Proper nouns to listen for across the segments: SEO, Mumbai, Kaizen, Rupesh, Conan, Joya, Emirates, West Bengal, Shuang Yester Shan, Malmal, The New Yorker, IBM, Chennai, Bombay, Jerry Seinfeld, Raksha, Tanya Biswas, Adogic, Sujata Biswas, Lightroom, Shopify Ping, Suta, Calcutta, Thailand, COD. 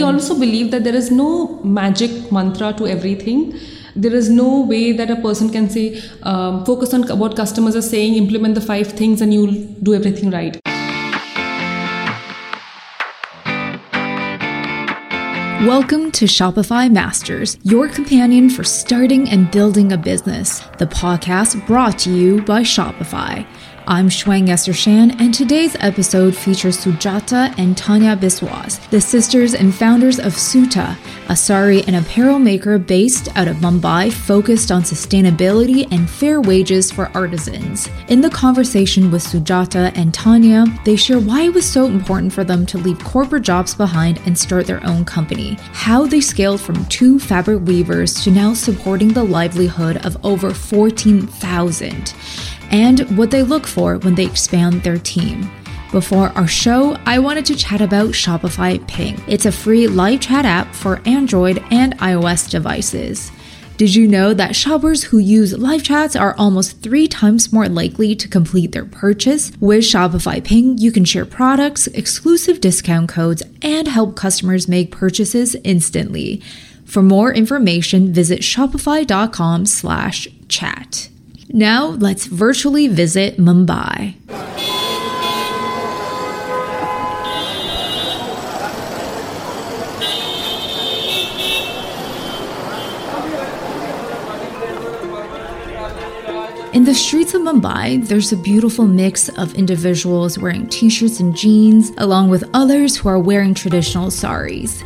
we also believe that there is no magic mantra to everything. There is no way that a person can say, focus on what customers are saying, implement the 5 things and you'll do everything right. Welcome to Shopify Masters, your companion for starting and building a business. The podcast brought to you by Shopify. I'm Shuang Yester Shan, and today's episode features Sujata and Tanya Biswas, the sisters and founders of Suta, a sari and apparel maker based out of Mumbai focused on sustainability and fair wages for artisans. In the conversation with Sujata and Tanya, they share why it was so important for them to leave corporate jobs behind and start their own company, how they scaled from 2 fabric weavers to now supporting the livelihood of over 14,000. And what they look for when they expand their team. Before our show, I wanted to chat about Shopify Ping. It's a free live chat app for Android and iOS devices. Did you know that shoppers who use live chats are almost 3 times more likely to complete their purchase? With Shopify Ping, you can share products, exclusive discount codes, and help customers make purchases instantly. For more information, visit shopify.com/chat. Now, let's virtually visit Mumbai. In the streets of Mumbai, there's a beautiful mix of individuals wearing t-shirts and jeans, along with others who are wearing traditional saris.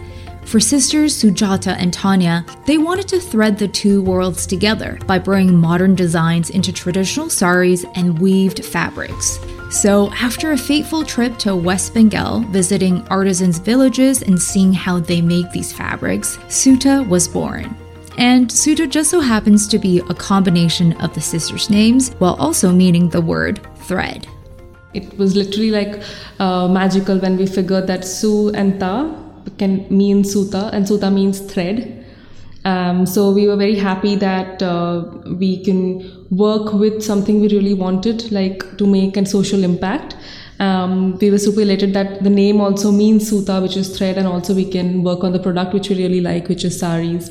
For sisters Sujata and Tanya, they wanted to thread the 2 worlds together by bringing modern designs into traditional saris and weaved fabrics. So after a fateful trip to West Bengal, visiting artisans' villages and seeing how they make these fabrics, Suta was born. And Suta just so happens to be a combination of the sisters' names while also meaning the word thread. It was literally like magical when we figured that Su and Ta can mean Suta, and Suta means thread. So we were very happy that we can work with something we really wanted, like to make a social impact. We were super elated that the name also means Suta, which is thread, and also we can work on the product which we really like, which is saris.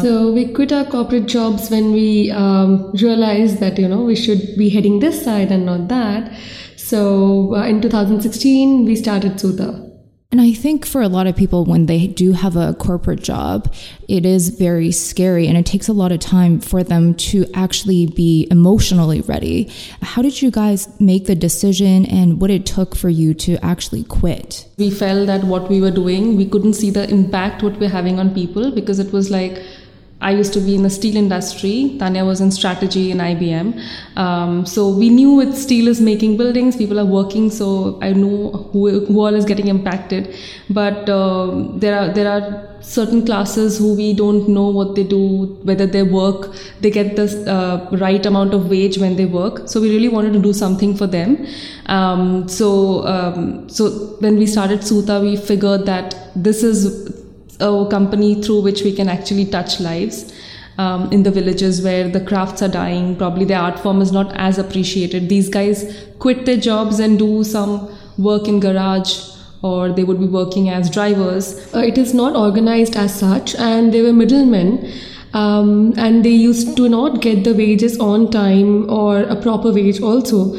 So we quit our corporate jobs when we realized that, we should be heading this side and not that. So in 2016, we started Suta. And I think for a lot of people, when they do have a corporate job, it is very scary and it takes a lot of time for them to actually be emotionally ready. How did you guys make the decision and what it took for you to actually quit? We felt that what we were doing, we couldn't see the impact what we're having on people, because it was like, I used to be in the steel industry. Tanya was in strategy in IBM. So we knew with steel is making buildings, people are working. So I know who all is getting impacted. But there are certain classes who we don't know what they do, whether they work, they get the right amount of wage when they work. So we really wanted to do something for them. So when we started Suta, we figured that this is a company through which we can actually touch lives in the villages where the crafts are dying. Probably the art form is not as appreciated. These guys quit their jobs and do some work in garage, or they would be working as drivers. It is not organized as such, and they were middlemen. And they used to not get the wages on time or a proper wage also.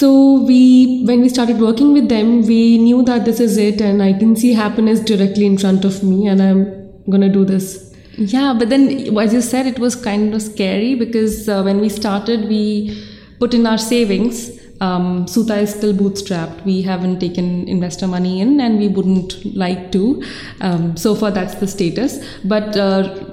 So when we started working with them, we knew that this is it, and I can see happiness directly in front of me, and I'm going to do this. Yeah, but then, as you said, it was kind of scary because when we started, we put in our savings. Suta is still bootstrapped. We haven't taken investor money in, and we wouldn't like to. So far, that's the status. But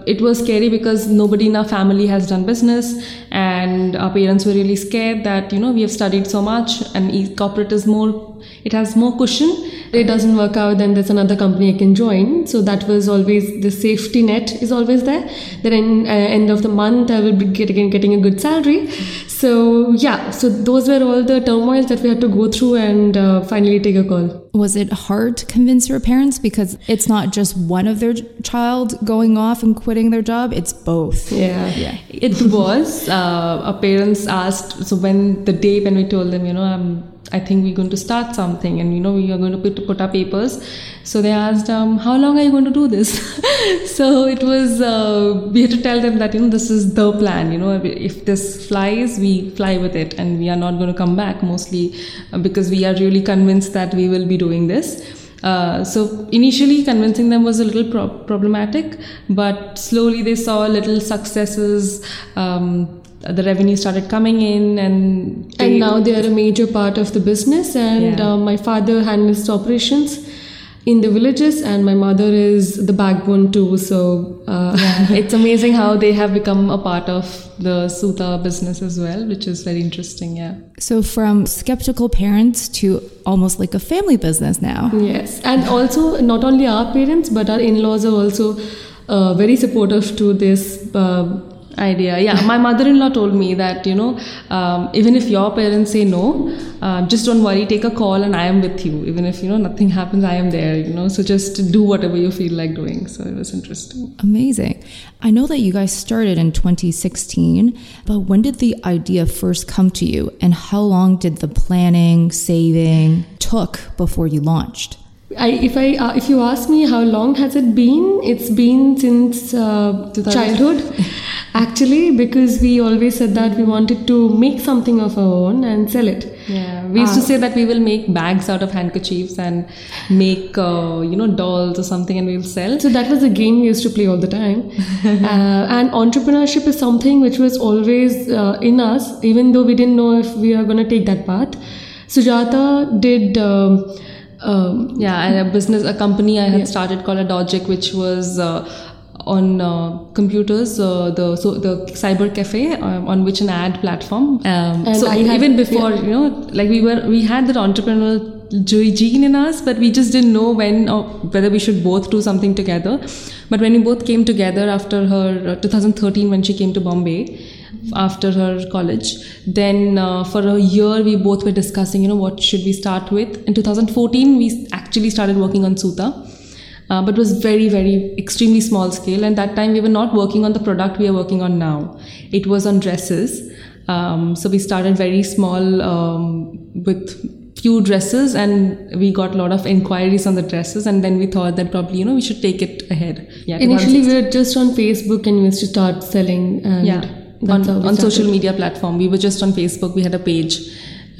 it was scary because nobody in our family has done business, and our parents were really scared that, we have studied so much, and corporate is more, it has more cushion. It doesn't work out, then there's another company I can join. So that was always, the safety net is always there. Then in end of the month, I will be getting a good salary. So those were all the turmoils that we had to go through and finally take a call. Was it hard to convince your parents? Because it's not just one of their child going off and quitting their job. It's both. Yeah. It was. Our parents asked, so when the day when we told them, I think we're going to start something and, we are going to put our papers. So they asked, how long are you going to do this? So it was, we had to tell them that, this is the plan. If this flies, we fly with it and we are not going to come back, mostly because we are really convinced that we will be doing this. So initially convincing them was a little problematic, but slowly they saw little successes. The revenue started coming in and now they are a major part of the business, and my father handles operations in the villages and my mother is the backbone too, so it's amazing how they have become a part of the Suta business as well, which is very interesting. So from skeptical parents to almost like a family business now. Yes, and also not only our parents but our in-laws are also very supportive to this idea. My mother-in-law told me that even if your parents say no, just don't worry, take a call and I am with you. Even if nothing happens, I am there, so just do whatever you feel like doing. So it was interesting. Amazing. I know that you guys started in 2016, but when did the idea first come to you and how long did the planning, saving took before you launched? If you ask me how long has it been, it's been since childhood. Actually, because we always said that we wanted to make something of our own and sell it. We used to say that we will make bags out of handkerchiefs and make dolls or something and we'll sell. So that was a game we used to play all the time. And entrepreneurship is something which was always in us, even though we didn't know if we are going to take that path. Sujata did a company I had started called Adogic, which was on computers, the cyber cafe, on which an ad platform. So even before, we had that entrepreneurial gene in us, but we just didn't know when or whether we should both do something together. But when we both came together after her 2013, when she came to Bombay after her college, then for a year we both were discussing, what should we start with. In 2014, we actually started working on Suta. But it was very, very extremely small scale, and that time we were not working on the product we are working on now. It was on dresses. So we started very small with few dresses, and we got a lot of inquiries on the dresses, and then we thought that probably we should take it ahead. Initially we were just on Facebook and we used to start selling. And on social media platform. We were just on Facebook. We had a page,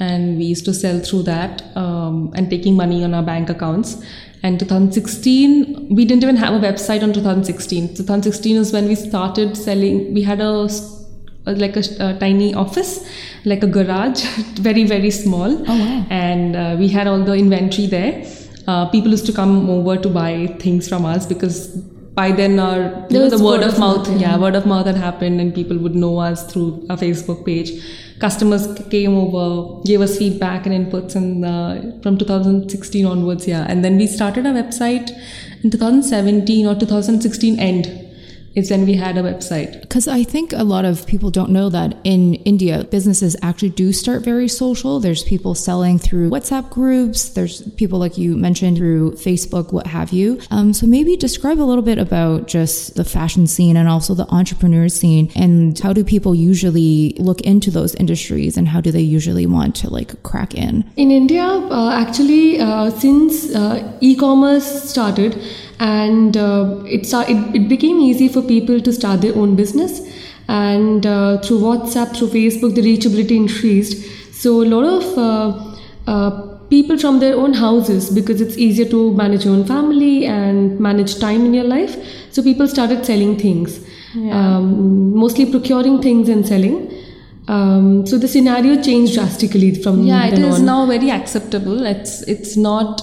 and we used to sell through that and taking money on our bank accounts. And 2016, we didn't even have a website on 2016. 2016 is when we started selling. We had a tiny office, like a garage, very, very small. Oh, wow. And we had all the inventory there. People used to come over to buy things from us because by then the word of mouth had happened and people would know us through our Facebook page. Customers came over, gave us feedback and inputs, and from 2016 onwards, and then we started our website in 2017 or 2016 end. It's when we had a website. Because I think a lot of people don't know that in India, businesses actually do start very social. There's people selling through WhatsApp groups. There's people, like you mentioned, through Facebook, what have you. So maybe describe a little bit about just the fashion scene and also the entrepreneur scene, and how do people usually look into those industries and how do they usually want to crack in? In India, since e-commerce started, and it became easy for people to start their own business, and through WhatsApp, through Facebook, the reachability increased. So a lot of people from their own houses, because it's easier to manage your own family and manage time in your life, so people started selling things, mostly procuring things and selling. So the scenario changed drastically from then on. It is now very acceptable. It's not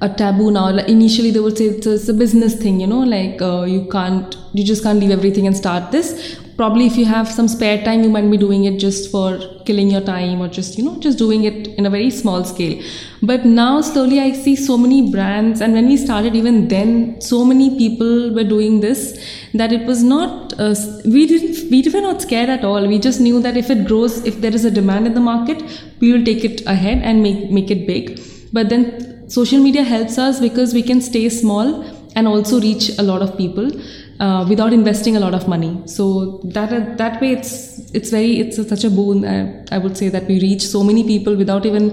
a taboo now. Initially they would say it's a business thing, you just can't leave everything and start this. probably if you have some spare time, you might be doing it just for killing your time or just doing it in a very small scale. But now slowly I see so many brands, and when we started even then, so many people were doing this that it was not, we were not scared at all. We just knew that if it grows, if there is a demand in the market, we will take it ahead and make it big. But then social media helps us because we can stay small and also reach a lot of people without investing a lot of money. So that way it's such a boon. I would say that we reach so many people without even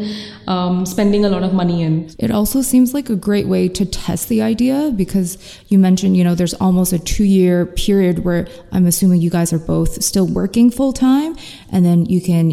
spending a lot of money in. It also seems like a great way to test the idea, because you mentioned, there's almost a 2-year period where I'm assuming you guys are both still working full time, and then you can,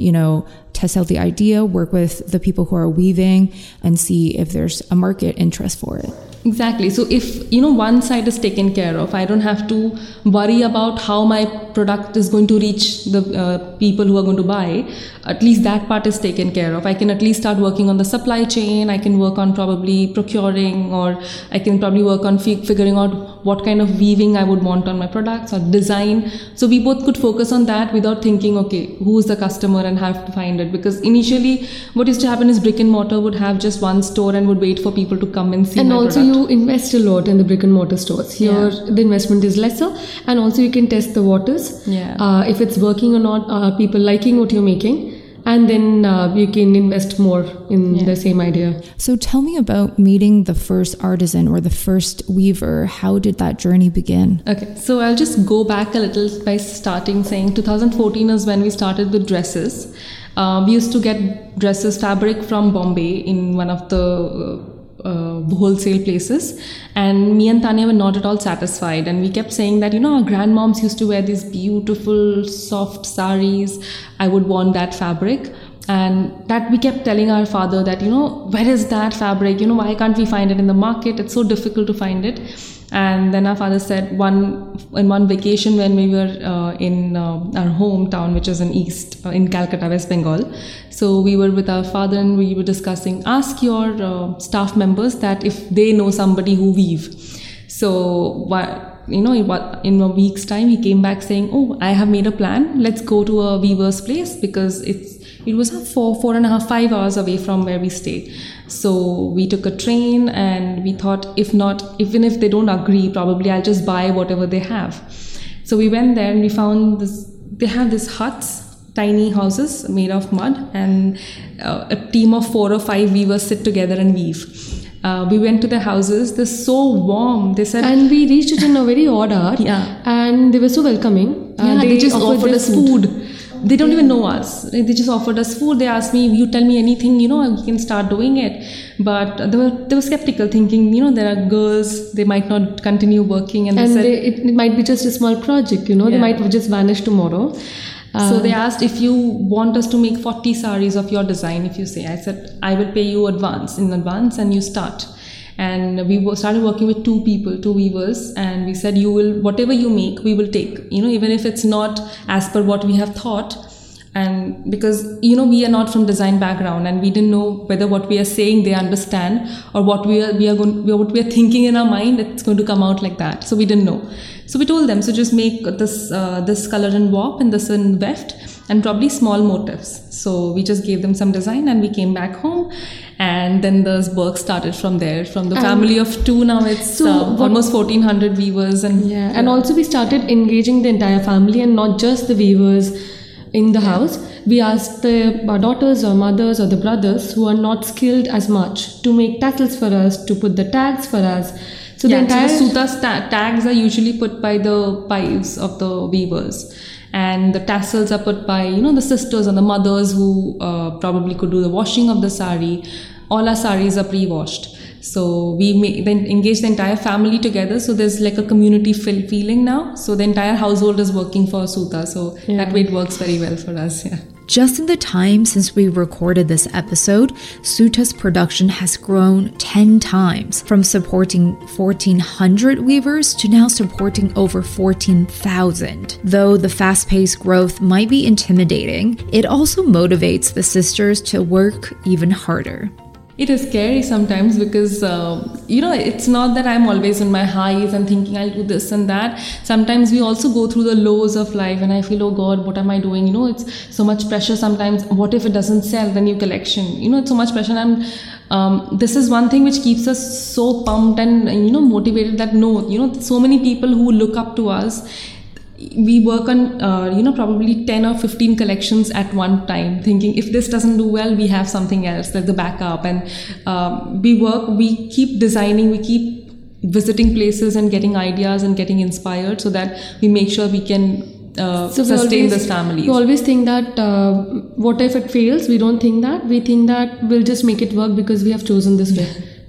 test out the idea, work with the people who are weaving and see if there's a market interest for it. Exactly. So if, one side is taken care of, I don't have to worry about how my product is going to reach the people who are going to buy. At least that part is taken care of. I can at least start working on the supply chain. I can work on probably procuring, or I can probably work on figuring out what kind of weaving I would want on my products, or design. So we both could focus on that without thinking, okay, who's the customer and have to find it. Because initially what used to happen is brick and mortar would have just one store and would wait for people to come and see and my product. And also you invest a lot in the brick and mortar stores. Here the investment is lesser, and also you can test the waters. If it's working or not, are people liking what you're making? And then you can invest more in the same idea. So tell me about meeting the first artisan or the first weaver. How did that journey begin? Okay, so I'll just go back a little by saying 2014 is when we started with dresses. We used to get dresses fabric from Bombay in one of the wholesale places, and me and Tanya were not at all satisfied, and we kept saying that our grandmoms used to wear these beautiful soft saris. I would want that fabric, and that we kept telling our father that where is that fabric, why can't we find it in the market, it's so difficult to find it. And then our father said in one vacation when we were in our hometown, which is in East, in Calcutta, West Bengal. So we were with our father and we were discussing, ask your staff members that if they know somebody who weave. So in a week's time, he came back saying, oh, I have made a plan. Let's go to a weaver's place, because it was 4.5 hours away from where we stay. So we took a train, and we thought, even if they don't agree, probably I'll just buy whatever they have. So we went there and we found they have these huts, tiny houses made of mud, and a team of 4 or 5 weavers sit together and weave. We went to the houses. They're so warm. They said, and we reached it in a very odd hour. And they were so welcoming. They just offered us food. They don't even know us. They just offered us food. They asked me, you tell me anything, we can start doing it. But they were skeptical, thinking, there are girls, they might not continue working. And they said, it might be just a small project, they might just vanish tomorrow. So they asked, if you want us to make 40 saris of your design, if you say, I said, I will pay you in advance and you start. And we started working with 2 weavers, and we said, whatever you make, we will take, even if it's not as per what we have thought. And because, we are not from design background, and we didn't know whether what we are saying they understand, or what we are thinking in our mind, it's going to come out like that. So we didn't know. So we told them, so just make this color in warp and this in weft, and probably small motifs. So we just gave them some design, and we came back home. And then the work started from there. From the family of 2, now it's almost 1,400 weavers. And also we started engaging the entire family, and not just the weavers in the house. We asked our daughters or mothers or the brothers who are not skilled as much to make tassels for us, to put the tags for us. So the Suta's tags are usually put by the wives of the weavers, and the tassels are put by the sisters and the mothers who probably could do the washing of the sari. All our saris are pre-washed. So we then engage the entire family together. So there's like a community feeling now. So the entire household is working for Suta. So that way it works very well for us. Yeah. Just in the time since we recorded this episode, Suta's production has grown 10 times, from supporting 1,400 weavers to now supporting over 14,000. Though the fast-paced growth might be intimidating, it also motivates the sisters to work even harder. It is scary sometimes because, it's not that I'm always in my highs and thinking I'll do this and that. Sometimes we also go through the lows of life and I feel, oh God, what am I doing? It's so much pressure sometimes. What if it doesn't sell the new collection? It's so much pressure. And this is one thing which keeps us so pumped and, motivated that so many people who look up to us, we work on, probably 10 or 15 collections at one time, thinking if this doesn't do well, we have something else, like the backup. And we keep designing, we keep visiting places and getting ideas and getting inspired so that we make sure we can sustain this family. We always think that what if it fails? We don't think that. We think that we'll just make it work because we have chosen this way.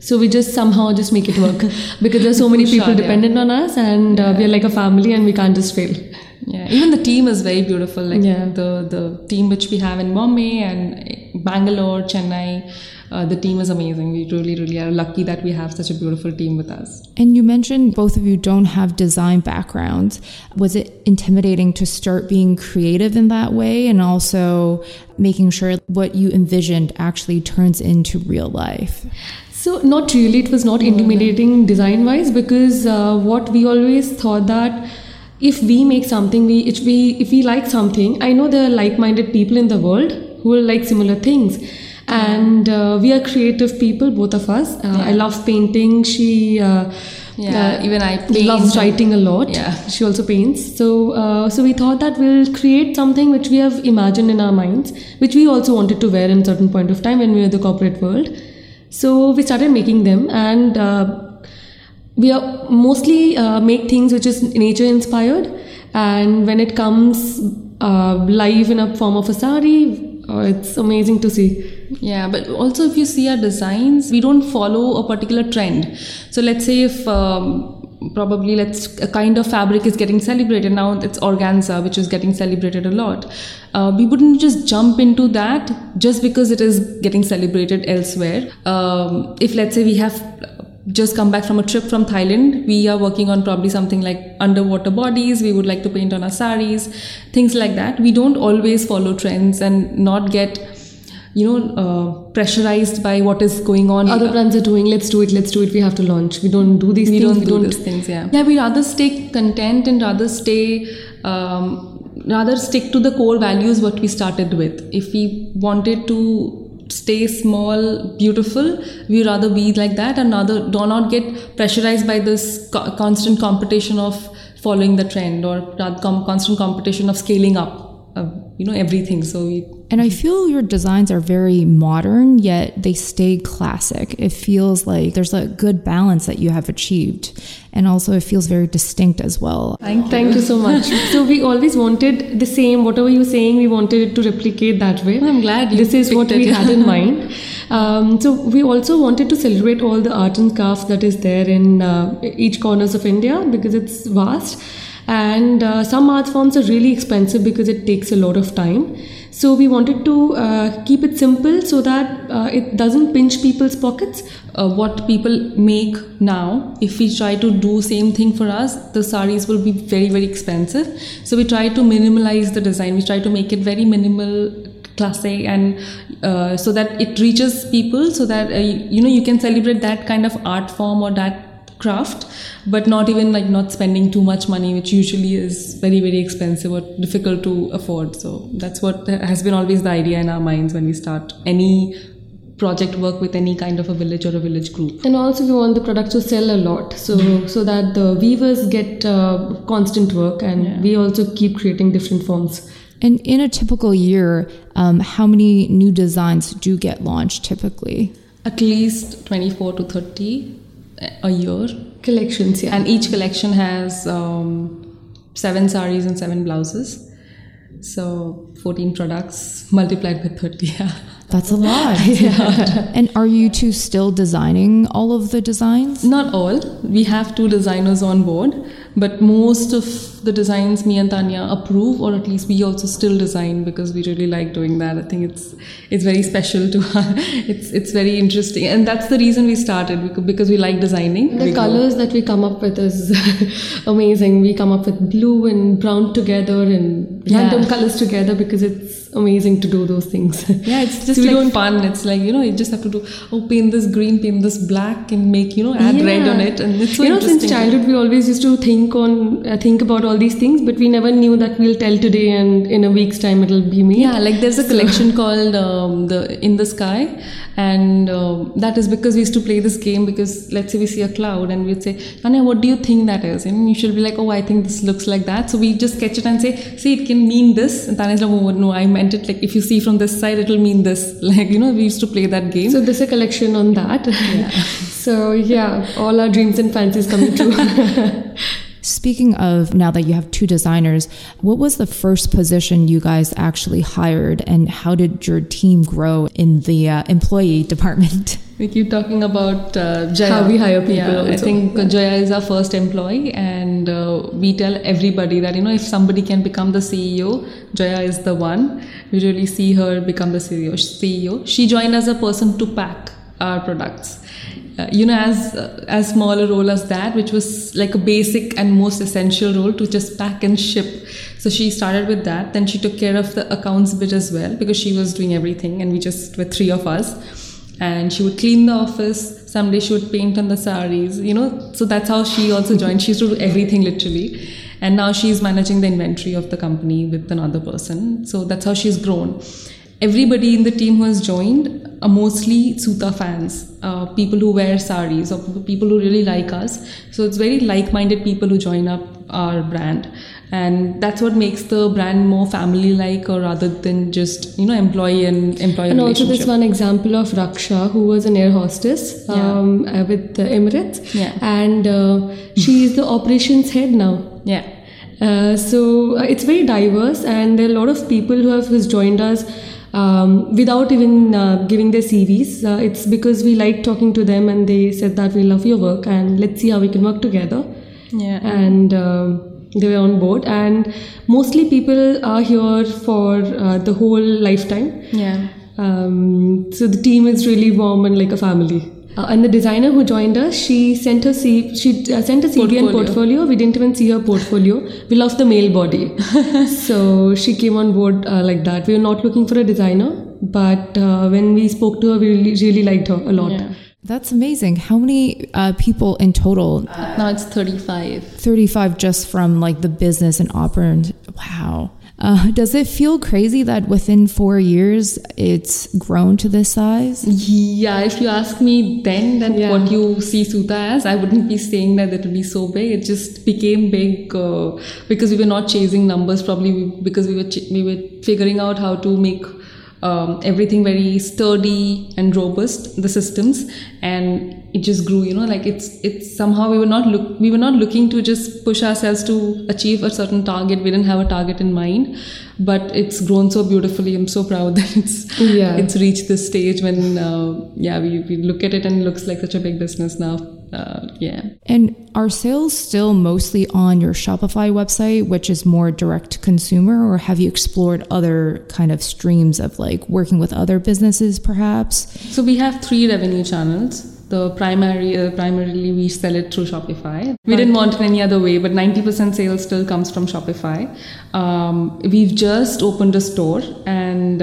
So we just somehow just make it work because there's so many people dependent on us and we're like a family and we can't just fail. Yeah, even the team is very beautiful. Like the team which we have in Bombay and Bangalore, Chennai, the team is amazing. We really, really are lucky that we have such a beautiful team with us. And you mentioned both of you don't have design backgrounds. Was it intimidating to start being creative in that way and also making sure what you envisioned actually turns into real life? So not really, it was not intimidating design-wise because what we always thought that if we make something, if we like something, I know there are like-minded people in the world who will like similar things. And we are creative people, both of us. I love painting. She even I paint. Loves writing a lot. Yeah. She also paints. So we thought that we'll create something which we have imagined in our minds, which we also wanted to wear in a certain point of time when we were in the corporate world. So we started making them and we are mostly make things which is nature inspired, and when it comes live in a form of a sari, it's amazing to see. Yeah, but also if you see our designs, we don't follow a particular trend. So let's say if a kind of fabric is getting celebrated now, it's organza, which is getting celebrated a lot. We wouldn't just jump into that just because it is getting celebrated elsewhere. If let's say we have just come back from a trip from Thailand, we are working on probably something like underwater bodies. We would like to paint on our saris, things like that. We don't always follow trends and not get pressurized by what is going on. Other brands are doing, let's do it, we have to launch. We don't do these things. Yeah, we rather stay content and rather stick to the core values what we started with. If we wanted to stay small, beautiful, we rather be like that and rather do not get pressurized by this constant competition of following the trend or constant competition of scaling up, everything. And I feel your designs are very modern, yet they stay classic. It feels like there's a good balance that you have achieved. And also it feels very distinct as well. Thank you so much. So we always wanted the same, whatever you're saying, we wanted it to replicate that way. I'm glad this is what we had in mind. So we also wanted to celebrate all the art and crafts that is there in each corners of India because it's vast. And some art forms are really expensive because it takes a lot of time. So we wanted to keep it simple so that it doesn't pinch people's pockets. What people make now, if we try to do same thing for us, the saris will be very, very expensive. So we try to minimalize the design. We try to make it very minimal, classic, and so that it reaches people so that, you can celebrate that kind of art form or that craft, but not even like not spending too much money, which usually is very, very expensive or difficult to afford. So that's what has been always the idea in our minds when we start any project work with any kind of a village or a village group. And also we want the product to sell a lot so that the weavers get constant work, and we also keep creating different forms. And in a typical year, how many new designs do get launched typically? At least 24 to 30. A year collections, and each collection has 7 saris and 7 blouses, so 14 products multiplied by 30. That's a lot. And are you two still designing all of the designs? Not all. We have 2 designers on board, but most of the designs me and Tanya approve, or at least we also still design because we really like doing that. I think it's very special to us. It's very interesting, and that's the reason we started, because we like designing. The colors that we come up with is amazing. We come up with blue and brown together and random colors together because it's amazing to do those things. Yeah, it's just we like don't fun. It's like, you just have to do, paint this green, paint this black, and make, add red on it. And it's so interesting. Since childhood, we always used to think about all these things, but we never knew that we'll tell today and in a week's time it'll be made. Yeah, like there's a collection called the In the Sky, and that is because we used to play this game, because let's say we see a cloud and we'd say, Tanya, what do you think that is? And you should be like, I think this looks like that. So we just sketch it and say, see, it can mean this. And Tanya's like, no, I meant it. Like, if you see from this side, it'll mean this. Like, we used to play that game. So there's a collection on that. Yeah. So yeah, all our dreams and fancies coming true. Speaking of, now that you have two designers, what was the first position you guys actually hired, and how did your team grow in the employee department? We keep talking about Joya. How we hire people. Yeah, I think Joya is our first employee, and we tell everybody that, if somebody can become the CEO, Joya is the one. We really see her become the CEO. She joined as a person to pack our products. As small a role as that, which was like a basic and most essential role, to just pack and ship. So she started with that. Then she took care of the accounts bit as well, because she was doing everything, and we just were three of us. And she would clean the office. Someday she would paint on the saris, So that's how she also joined. She used to do everything literally. And now she's managing the inventory of the company with another person. So that's how she's grown. Everybody in the team who has joined are mostly Suta fans, people who wear saris, or people who really like us. So it's very like-minded people who join up our brand. And that's what makes the brand more family-like, or rather than just, employee and employer and relationship. And also this one example of Raksha, who was an air hostess with the Emirates. Yeah. And she is the operations head now. Yeah. So it's very diverse, and there are a lot of people who have joined us without even giving their CVs. It's because we like talking to them, and they said that we love your work and let's see how we can work together. Yeah. And they were on board, and mostly people are here for the whole lifetime. Yeah. So the team is really warm and like a family. And the designer who joined us, she sent her CV and portfolio. We didn't even see her portfolio. We loved the mail body. So she came on board like that. We were not looking for a designer, but when we spoke to her, we really, really liked her a lot. Yeah. That's amazing. How many people in total? Now it's 35. 35 just from like the business and operand. Wow. Does it feel crazy that within 4 years it's grown to this size? Yeah, if you ask me what you see Suta as, I wouldn't be saying that it would be so big. It just became big because we were not chasing numbers, probably because we were figuring out how to make everything very sturdy and robust, the systems, and it just grew, like it's somehow we were not looking to just push ourselves to achieve a certain target. We didn't have a target in mind, but it's grown so beautifully. I'm so proud that it's reached this stage when we look at it and it looks like such a big business now. And are sales still mostly on your Shopify website, which is more direct to consumer, or have you explored other kind of streams of like working with other businesses perhaps? So we have 3 revenue channels. The primarily we sell it through Shopify. We didn't want it any other way, but 90% sales still comes from Shopify. We've just opened a store and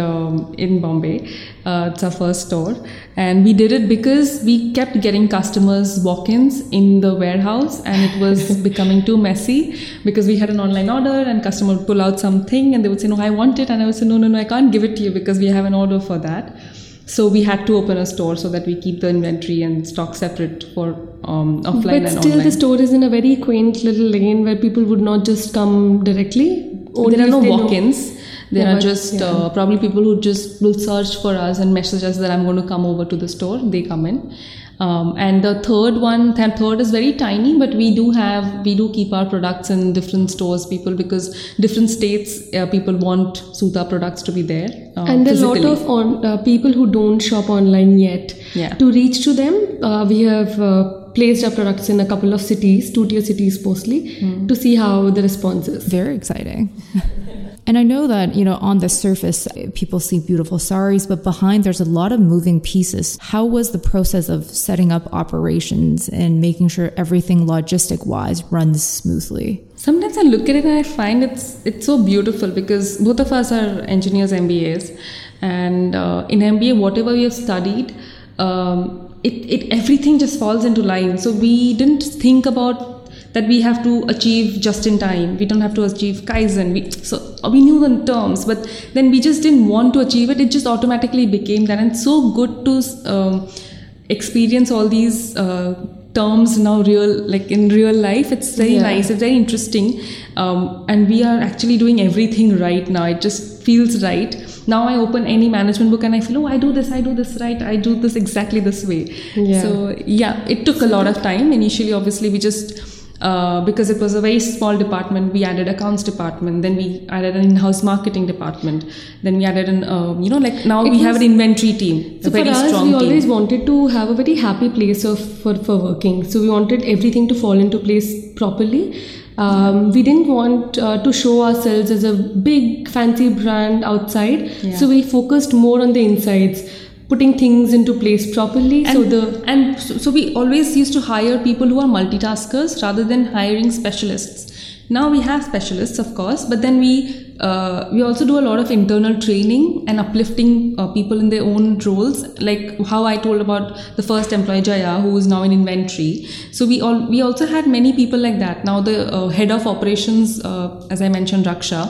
in Bombay. It's our first store, and we did it because we kept getting customers walk-ins in the warehouse, and it was becoming too messy because we had an online order and customer would pull out something and they would say, no, I want it. And I would say, no, I can't give it to you because we have an order for that. So we had to open a store so that we keep the inventory and stock separate for offline and online. But still the store is in a very quaint little lane where people would not just come directly. There are no walk-ins. There are just probably people who just will search for us and message us that I'm going to come over to the store. They come in. And the third is very tiny, but we do keep our products in different stores, because different states, people want Suta products to be there. And there are a lot of people who don't shop online yet. Yeah. To reach to them, we have placed our products in a couple of cities, 2-tier cities mostly, to see how the response is. Very exciting. And I know that, on the surface, people see beautiful saris, but behind there's a lot of moving pieces. How was the process of setting up operations and making sure everything logistic-wise runs smoothly? Sometimes I look at it and I find it's so beautiful because both of us are engineers, MBAs. And in MBA, whatever we have studied, it everything just falls into line. So we didn't think about that we have to achieve just in time. We don't have to achieve Kaizen. We knew the terms, but then we just didn't want to achieve it. It just automatically became that. And so good to experience all these terms now in real life. It's very nice. It's very interesting. And we are actually doing everything right now. It just feels right. Now I open any management book and I feel, oh, I do this right. I do this exactly this way. Yeah. So yeah, it took a lot of time. Initially, obviously, we just... because it was a very small department, we added accounts department, then we added an in-house marketing department, then we added an now we have an inventory team. So for us, we always wanted to have a very happy place for working. So we wanted everything to fall into place properly. We didn't want to show ourselves as a big fancy brand outside. Yeah. So we focused more on the insides, putting things into place properly. So we always used to hire people who are multitaskers rather than hiring specialists. Now we have specialists, of course, but then we also do a lot of internal training and uplifting people in their own roles, like how I told about the first employee Joya, who is now in inventory. So we also had many people like that. Now the head of operations, as I mentioned, Raksha,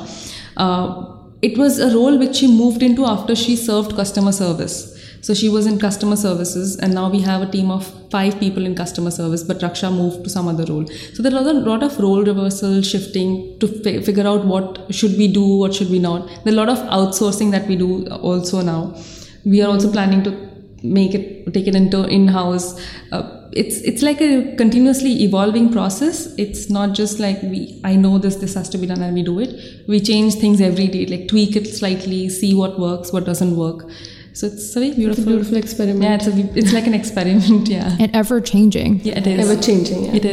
it was a role which she moved into after she served customer service. So she was in customer services, and now we have a team of 5 people in customer service, but Raksha moved to some other role. So there was a lot of role reversal, shifting to figure out what should we do, what should we not. There's a lot of outsourcing that we do also now. We are also planning to take it into in-house. It's like a continuously evolving process. It's not just like I know this has to be done and we do it. We change things every day, like tweak it slightly, see what works, what doesn't work. So it's a very beautiful, beautiful experiment. Yeah, it's like an experiment, yeah. And ever-changing. Yeah, it is. Ever-changing, yeah. It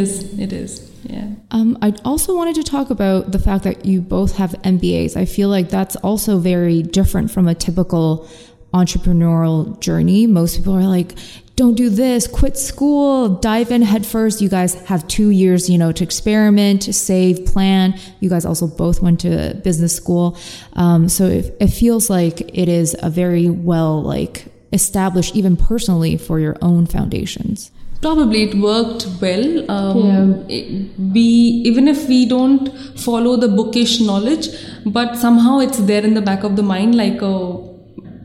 is, yeah. I also wanted to talk about the fact that you both have MBAs. I feel like that's also very different from a typical entrepreneurial journey. Most people are like, don't do this, quit school, dive in head first. You guys have 2 years, to experiment, save, plan. You guys also both went to business school. So it feels like it is a very well, established, even personally, for your own foundations. Probably it worked well. Even if we don't follow the bookish knowledge, but somehow it's there in the back of the mind, like a...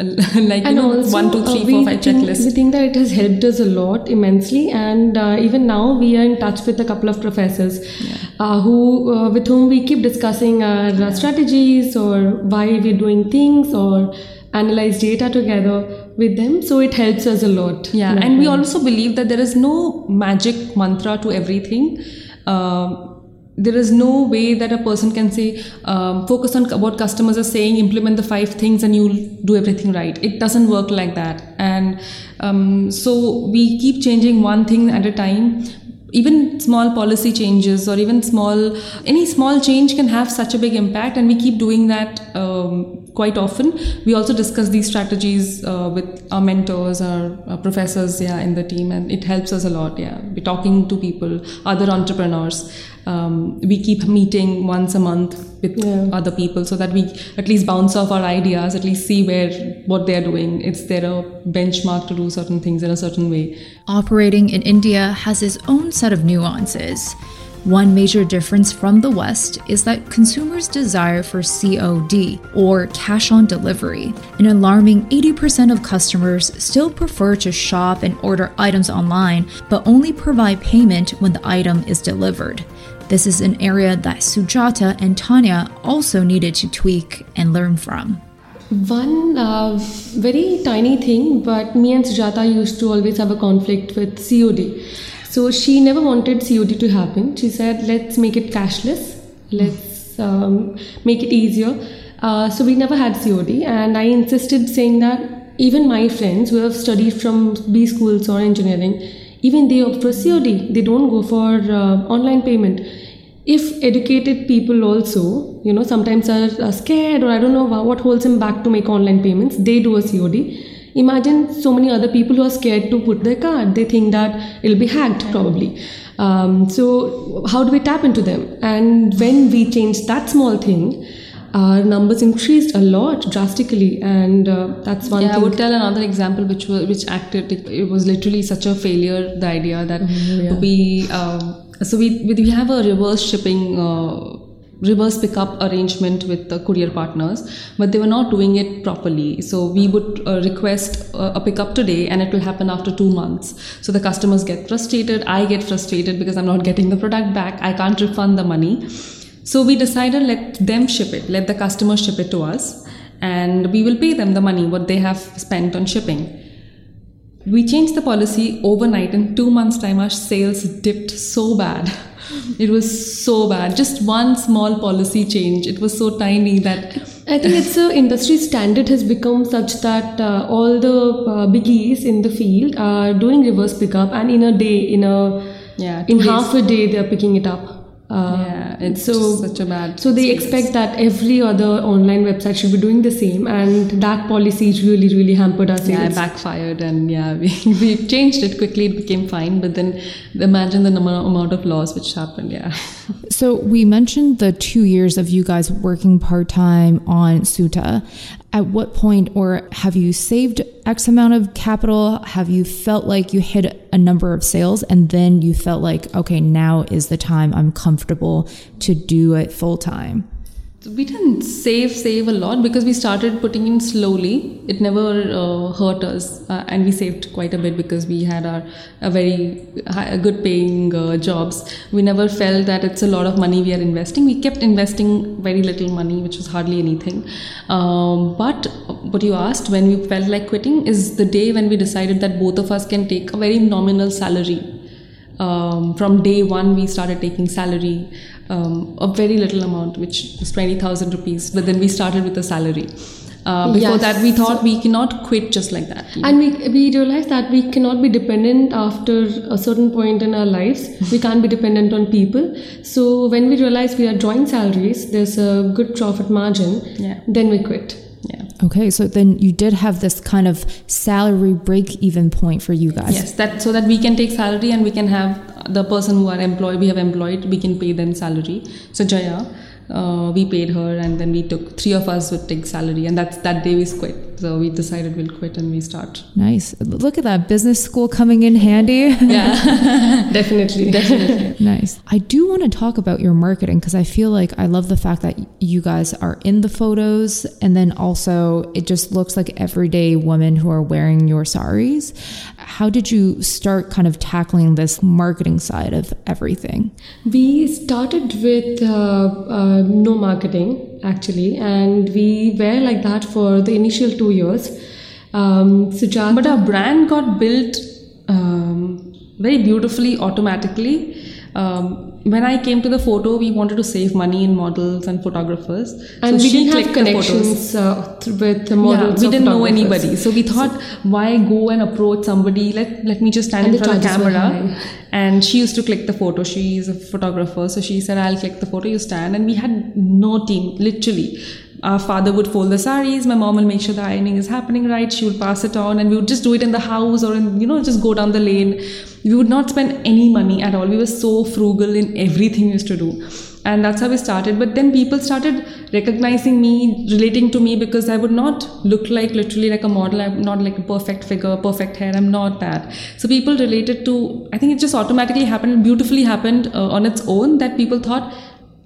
also, 1, 2, 3, 4, 5 checklist. We think that it has helped us a lot immensely, and even now we are in touch with a couple of professors with whom we keep discussing our strategies or why we're doing things or analyze data together with them. So it helps us a lot. Yeah, and we also believe that there is no magic mantra to everything. There is no way that a person can say, focus on what customers are saying, implement the 5 things and you'll do everything right. It doesn't work like that. And so we keep changing one thing at a time. Even small policy changes or even any small change can have such a big impact, and we keep doing that quite often. We also discuss these strategies with our mentors, our professors in the team, and it helps us a lot. Yeah, we're talking to people, other entrepreneurs. We keep meeting once a month with other people so that we at least bounce off our ideas, at least see what they're doing. Is there a benchmark to do certain things in a certain way? Operating in India has its own set of nuances. One major difference from the West is that consumers' desire for COD, or cash on delivery. An alarming 80% of customers still prefer to shop and order items online, but only provide payment when the item is delivered. This is an area that Sujata and Tanya also needed to tweak and learn from. One very tiny thing, but me and Sujata used to always have a conflict with COD. So she never wanted COD to happen. She said, let's make it cashless. Let's make it easier. So we never had COD. And I insisted saying that even my friends who have studied from B schools or engineering, even they opt for COD. They don't go for online payment. If educated people also, sometimes are scared, or I don't know what holds them back to make online payments, they do a COD. Imagine so many other people who are scared to put their card. They think that it'll be hacked probably. So how do we tap into them? And when we changed that small thing, our numbers increased a lot, drastically, and that's one thing. I would tell another example which acted, it was literally such a failure, the idea that we have a reverse shipping, reverse pickup arrangement with the courier partners, but they were not doing it properly. So we would request a pickup today and it will happen after 2 months. So the customers get frustrated, I get frustrated because I'm not getting the product back, I can't refund the money. So we decided let them ship it, let the customer ship it to us, and we will pay them the money what they have spent on shipping. We changed the policy overnight. In 2 months time, our sales dipped so bad. It was so bad. Just one small policy change. It was so tiny that... I think it's an industry standard has become such that all the biggies in the field are doing reverse pickup, and in a day, in half a day, they're picking it up. It's so such a bad so they experience. Expect that every other online website should be doing the same, and that policy really, really hampered our sales. It backfired, and we changed it quickly. It became fine, but then imagine the amount of loss which happened. So we mentioned the 2 years of you guys working part-time on Suta. At what point, or have you saved X amount of capital? Have you felt like you hit a number of sales and then you felt like, okay, now is the time I'm comfortable to do it full time? We didn't save a lot because we started putting in slowly. It never hurt us, and we saved quite a bit because we had a very good paying jobs. We never felt that it's a lot of money we are investing. We kept investing very little money, which was hardly anything. But what you asked, when we felt like quitting, is the day when we decided that both of us can take a very nominal salary. From day one, we started taking salary, a very little amount, which is 20,000 rupees. But then we started with a salary. Before that, we thought we cannot quit just like that. And we realized that we cannot be dependent after a certain point in our lives. We can't be dependent on people. So when we realized we are drawing salaries, there's a good profit margin, then we quit. Okay, so then you did have this kind of salary break-even point for you guys. Yes, that so that we can take salary and we can have the person who are employed, we have employed, we can pay them salary. So Joya, we paid her, and then we took, three of us would take salary, and that day we quit. So we decided we'll quit and we start. Nice. Look at that, business school coming in handy. Yeah, definitely. Nice. I do want to talk about your marketing, because I feel like I love the fact that you guys are in the photos, and then also it just looks like everyday women who are wearing your saris. How did you start kind of tackling this marketing side of everything? We started with no marketing, actually, and we were like that for the initial 2 years. Sujata, but our brand got built very beautifully, automatically. When I came to the photo, we wanted to save money in models and photographers. And so we didn't have connections with the models. We didn't know anybody. So we thought, why go and approach somebody? Let me just stand in front of the camera. And she used to click the photo. She is a photographer. So she said, I'll click the photo, you stand. And we had no team, literally. Our father would fold the saris, my mom will make sure the ironing is happening right, she would pass it on, and we would just do it in the house or in, just go down the lane. We would not spend any money at all. We were so frugal in everything we used to do. And that's how we started. But then people started recognizing me, relating to me, because I would not look like a model. I'm not like a perfect figure, perfect hair. I'm not that. So people related to, I think it just automatically happened, beautifully happened on its own, that people thought,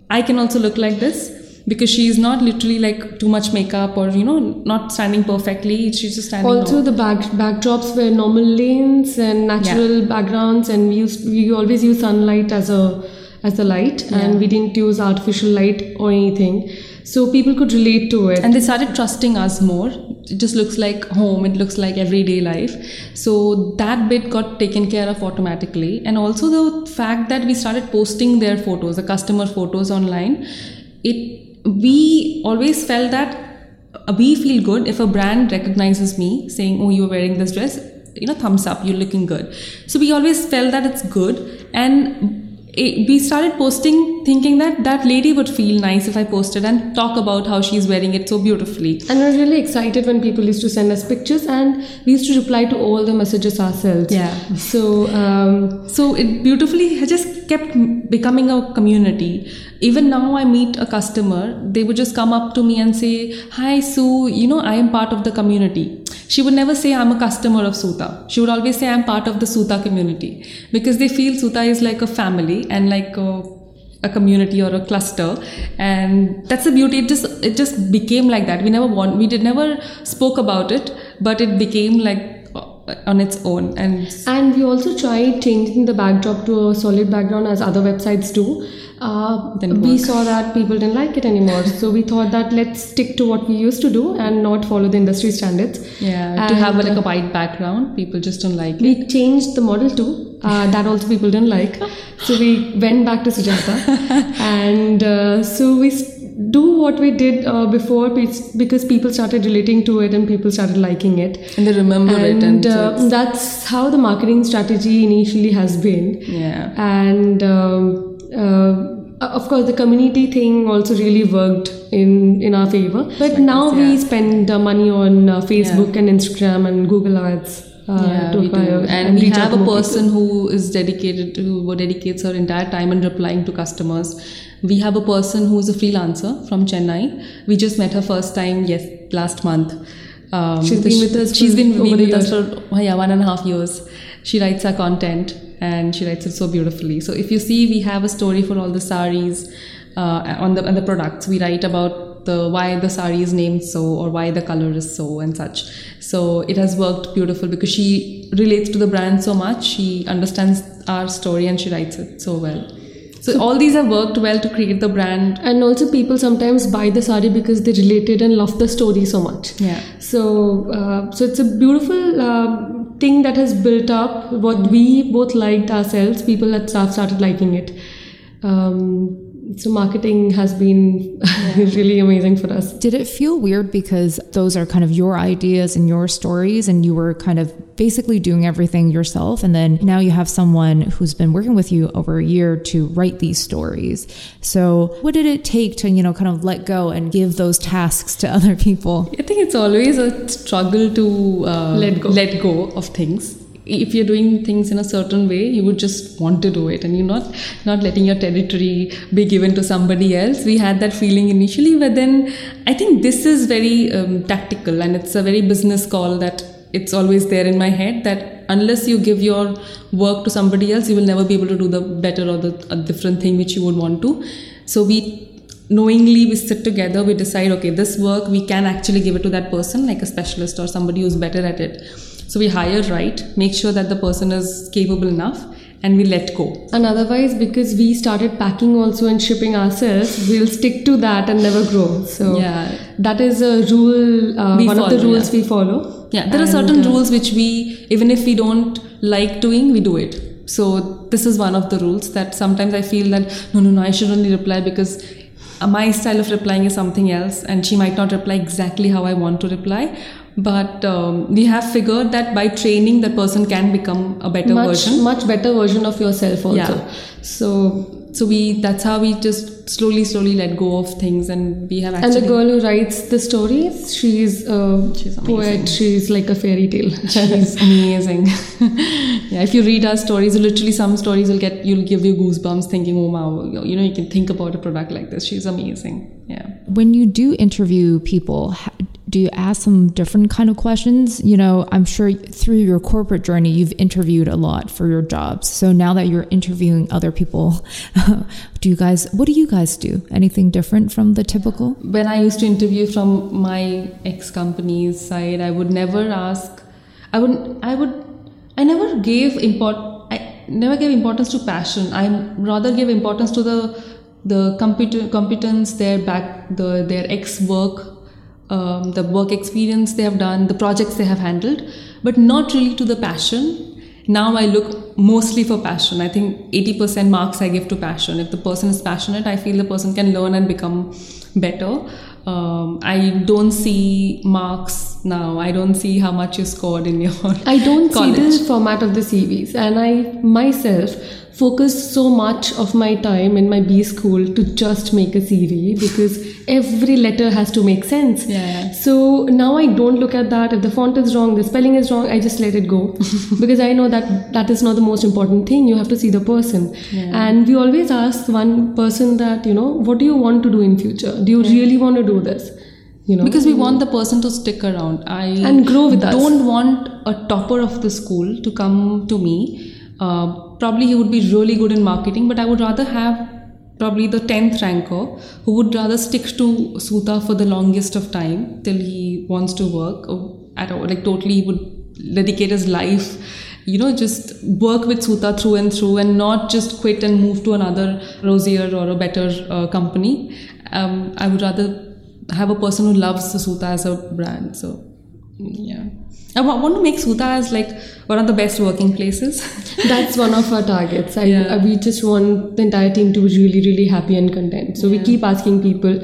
I can also look like this. Because she is not literally like too much makeup or, not standing perfectly. She's just standing. Also, the backdrops were normal lanes and natural backgrounds, and we always use sunlight as a light, and we didn't use artificial light or anything. So people could relate to it. And they started trusting us more. It just looks like home. It looks like everyday life. So that bit got taken care of automatically. And also the fact that we started posting their photos, the customer photos online, we always felt that we feel good if a brand recognizes me, saying, oh, you're wearing this dress, thumbs up, you're looking good. So we always felt that it's good. And we started posting thinking that that lady would feel nice if I posted and talk about how she's wearing it so beautifully. And we're really excited when people used to send us pictures, and we used to reply to all the messages ourselves. So it beautifully just kept becoming a community. Even now I meet a customer, they would just come up to me and say, "Hi Sue, you know, I am part of the community." She would never say I'm a customer of Suta. She would always say I'm part of the Suta community, because they feel Suta is like a family and like a community or a cluster, and that's the beauty. It just became like that. We never spoke about it, but it became like on its own. And we also tried changing the backdrop to a solid background, as other websites do. We saw that people didn't like it anymore, so we thought that let's stick to what we used to do and not follow the industry standards. To have like a white background, people just don't like it. We changed the model too, that also people didn't like. So we went back to Sujata, and so we do what we did before, because people started relating to it and people started liking it. And they remember it. And so that's how the marketing strategy initially has been. Yeah. And of course, the community thing also really worked in our favor. But we spend money on Facebook and Instagram and Google ads. And we have a person who is dedicated to, who dedicates her entire time in replying to customers. We have a person who is a freelancer from Chennai. We just met her first time last month. She's been with us for 1.5 years. She writes our content and she writes it so beautifully. So if you see, we have a story for all the saris on the products. We write about why the sari is named so, or why the color is so and such. So it has worked beautiful because she relates to the brand so much. She understands our story and she writes it so well. So all these have worked well to create the brand. And also people sometimes buy the sari because they related and love the story so much. Yeah. So it's a beautiful thing that has built up. What we both liked ourselves, people at staff started liking it. So marketing has been really amazing for us. Did it feel weird because those are kind of your ideas and your stories, and you were kind of basically doing everything yourself, and then now you have someone who's been working with you over a year to write these stories? So what did it take to, kind of let go and give those tasks to other people? I think it's always a struggle to let go of things. If you're doing things in a certain way, you would just want to do it, and you're not letting your territory be given to somebody else. We had that feeling initially, but then I think this is very tactical, and it's a very business call that it's always there in my head that unless you give your work to somebody else, you will never be able to do the better or a different thing which you would want to. So we knowingly sit together, we decide, okay, this work we can actually give it to that person, like a specialist or somebody who's better at it. So we hire right, make sure that the person is capable enough, and we let go. And otherwise, because we started packing also and shipping ourselves, we'll stick to that and never grow. So that is a rule, one of the rules we follow. Yeah, there are certain rules which we, even if we don't like doing, we do it. So this is one of the rules that sometimes I feel that, no, I should only reply because my style of replying is something else, and she might not reply exactly how I want to reply. But we have figured that by training, that person can become a better version. Much better version of yourself also. Yeah. So that's how we just slowly let go of things, and we have actually... And the girl who writes the stories, she's a poet, she's like a fairy tale. She's amazing. Yeah, if you read our stories, literally some stories you'll give you goosebumps thinking, oh wow, you can think about a product like this. She's amazing. Yeah. When you do interview people, do you ask some different kind of questions? I'm sure through your corporate journey, you've interviewed a lot for your jobs. So now that you're interviewing other people, what do you guys do? Anything different from the typical? When I used to interview from my ex-company's side, I never gave importance to passion. I rather gave importance to the competence, their ex-work, the work experience they have done, the projects they have handled, but not really to the passion. Now I look mostly for passion. I think 80% marks I give to passion. If the person is passionate, I feel the person can learn and become better. I don't see marks now. I don't see how much you scored in your college. I don't see the format of the CVs, and I myself focused so much of my time in my B school to just make a CV because every letter has to make sense. Yeah. So now I don't look at that. If the font is wrong, the spelling is wrong, I just let it go because I know that that is not the most important thing. You have to see the person. Yeah. And we always ask one person that, you know, what do you want to do in future? Do you really want to do this? You know, because we want the person to stick around and grow with us. I don't want a topper of the school to come to me. Probably he would be really good in marketing, but I would rather have probably the 10th ranker who would rather stick to Suta for the longest of time till he wants to work or at all, like totally would dedicate his life, you know, just work with Suta through and not just quit and move to another rosier or a better company. I would rather have a person who loves the Suta as a brand. So yeah, I want to make Suta as like one of the best working places. That's one of our targets. We just want the entire team to be really, really happy and content. So we keep asking people,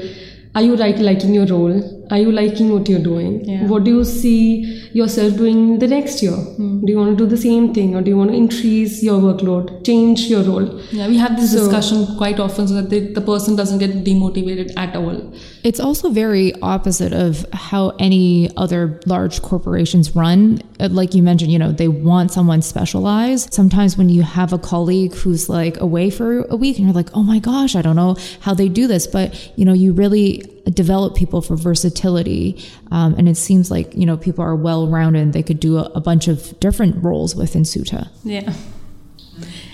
are you liking your role? Are you liking what you're doing? Yeah. What do you see yourself doing the next year? Do you want to do the same thing, or do you want to increase your workload, change your role? Yeah, we have this discussion quite often so that the person doesn't get demotivated at all. It's also very opposite of how any other large corporations run. Like you mentioned, you know, they want someone specialized. Sometimes when you have a colleague who's like away for a week and you're like, oh my gosh, I don't know how they do this. But, you know, you really develop people for versatility. And it seems like, you know, people are well-rounded and they could do a bunch of different roles within Suta. Yeah.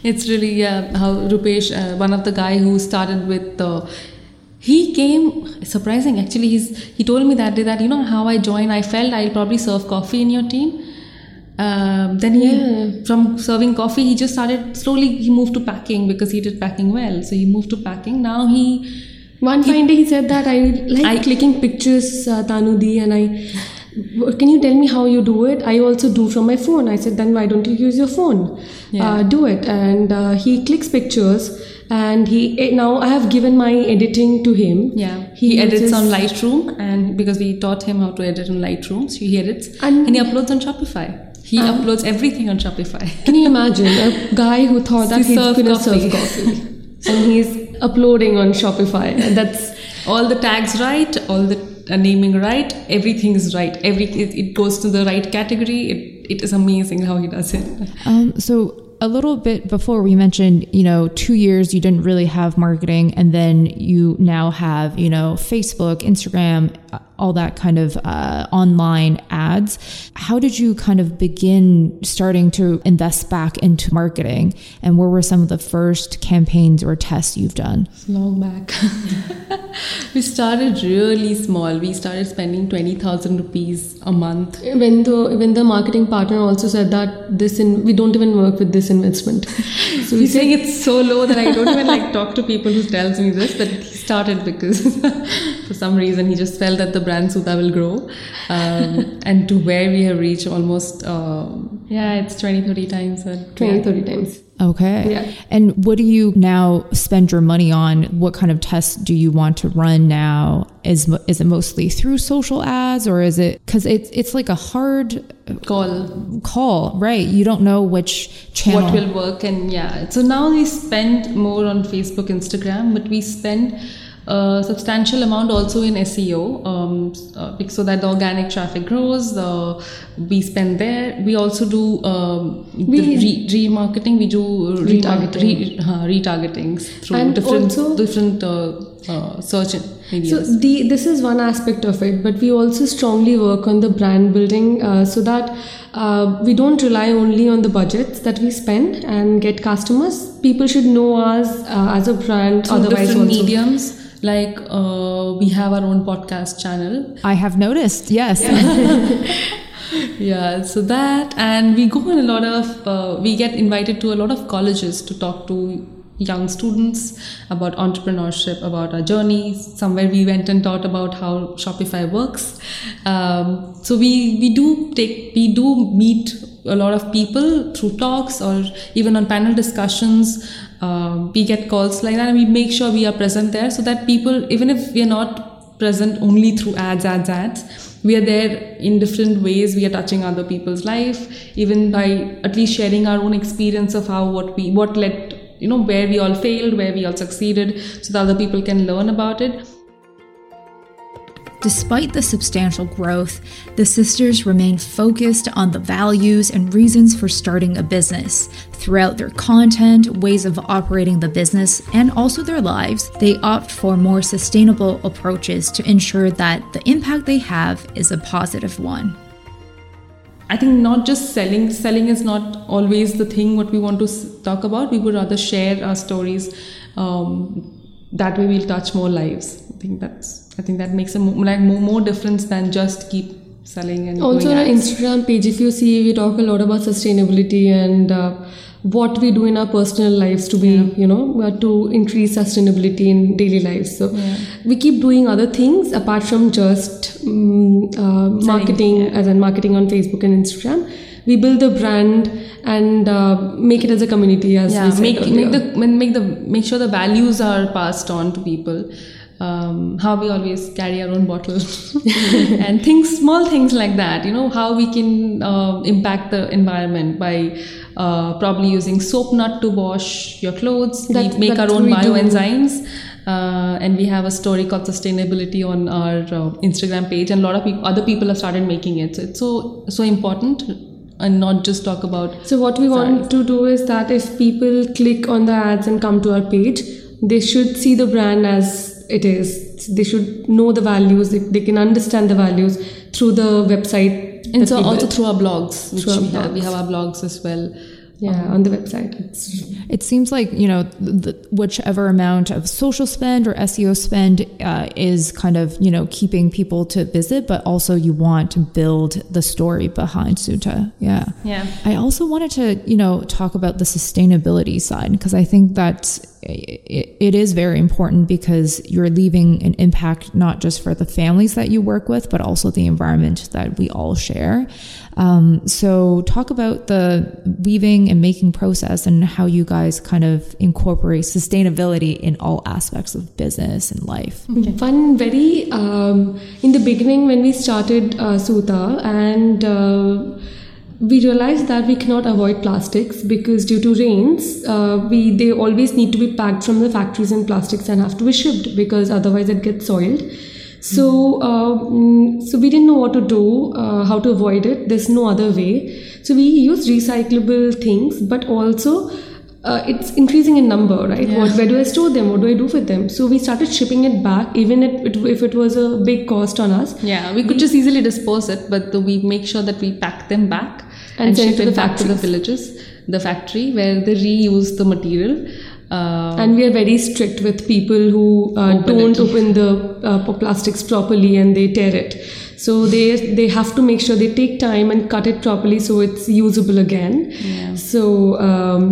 It's really how Rupesh, one of the guy who started with, he came, surprising actually, he told me that day that, you know, how I joined, I felt I'll probably serve coffee in your team. Then from serving coffee, he just started slowly, he moved to packing because he did packing well. So he moved to packing. Now one fine day he said that I like clicking pictures, Tanudi, and can you tell me how you do it? I also do from my phone. I said, then why don't you use your phone? Yeah. Do it. And he clicks pictures, and now I have given my editing to him. Yeah, he edits on Lightroom, and because we taught him how to edit on Lightroom, so he edits and he uploads on Shopify. He uploads everything on Shopify. Can you imagine a guy who thought that he's going to serve coffee? And he's uploading on Shopify, and that's all the tags right, all the naming right, everything is right, it goes to the right category. It is amazing how he does it. So a little bit before, we mentioned, you know, 2 years you didn't really have marketing, and then you now have, you know, Facebook, Instagram, all that kind of online ads. How did you kind of begin starting to invest back into marketing, and where were some of the first campaigns or tests you've done? It's long back. We started really small. We started spending 20,000 rupees a month. When the marketing partner also said that we don't even work with this investment. So he's saying it's so low that I don't even like talk to people who tells me this, but he started because for some reason he just felt that the brand Suta will grow and to where we have reached almost it's 20-30 times. Okay. Yeah. And what do you now spend your money on? What kind of tests do you want to run now? Is it mostly through social ads, or is it, because it's like a hard call, right? You don't know which channel. What will work, and yeah. So now we spend more on Facebook, Instagram, but we spend a substantial amount also in SEO so that the organic traffic grows. We spend there. We also do remarketing. We do retargetings through and different search medias. So this is one aspect of it, but we also strongly work on the brand building so that we don't rely only on the budgets that we spend and get customers. People should know us as a brand. So otherwise different also mediums. Like we have our own podcast channel. I have noticed, yes. Yeah, yeah, so that, and we go on a lot of, we get invited to a lot of colleges to talk to young students about entrepreneurship, about our journey. Somewhere we went and taught about how Shopify works. So we do meet a lot of people through talks or even on panel discussions. We get calls like that, and we make sure we are present there so that people, even if we are not present only through ads, we are there in different ways. We are touching other people's life, even by at least sharing our own experience of what led you know, where we all failed, where we all succeeded, so that other people can learn about it. Despite the substantial growth, the sisters remain focused on the values and reasons for starting a business. Throughout their content, ways of operating the business, and also their lives, they opt for more sustainable approaches to ensure that the impact they have is a positive one. I think not just selling. Selling is not always the thing what we want to talk about. We would rather share our stories. That way we'll touch more lives. I think that makes a more difference than just keep selling. And also on our Instagram page, if you see, we talk a lot about sustainability and what we do in our personal lives to be, to increase sustainability in daily lives. So we keep doing other things apart from just marketing, as in marketing on Facebook and Instagram. We build the brand and make it as a community. Make sure the values are passed on to people. How we always carry our own bottle and small things like that, how we can impact the environment by probably using soap nut to wash your clothes. We make our own bioenzymes, and we have a story called Sustainability on our Instagram page, and a lot of other people have started making it, so it's so important. And not just talk about so what we want to do is that if people click on the ads and come to our page, they should see the brand as it is. They should know the values. They can understand the values through the website, and so also through our blogs, which we have. We have our blogs as well. On the website. It seems like whichever amount of social spend or SEO spend is kind of keeping people to visit, but also you want to build the story behind Suta. Yeah. I also wanted to talk about the sustainability side, because I think that it is very important, because you're leaving an impact not just for the families that you work with, but also the environment that we all share. So talk about the weaving and making process and how you guys kind of incorporate sustainability in all aspects of business and life. Okay. One very, in the beginning when we started Suta, and we realized that we cannot avoid plastics, because due to rains, they always need to be packed from the factories in plastics and have to be shipped, because otherwise it gets soiled. So we didn't know what to do, how to avoid it. There's no other way. So we use recyclable things, but also it's increasing in number, right? Yeah. Where do I store them? What do I do with them? So we started shipping it back, even if it was a big cost on us. Yeah, we could just easily dispose it, but we make sure that we pack them back and ship it back to the villages, the factory, where they reuse the material. And we are very strict with people who don't open the plastics properly and they tear it. So they have to make sure they take time and cut it properly so it's usable again. Yeah. So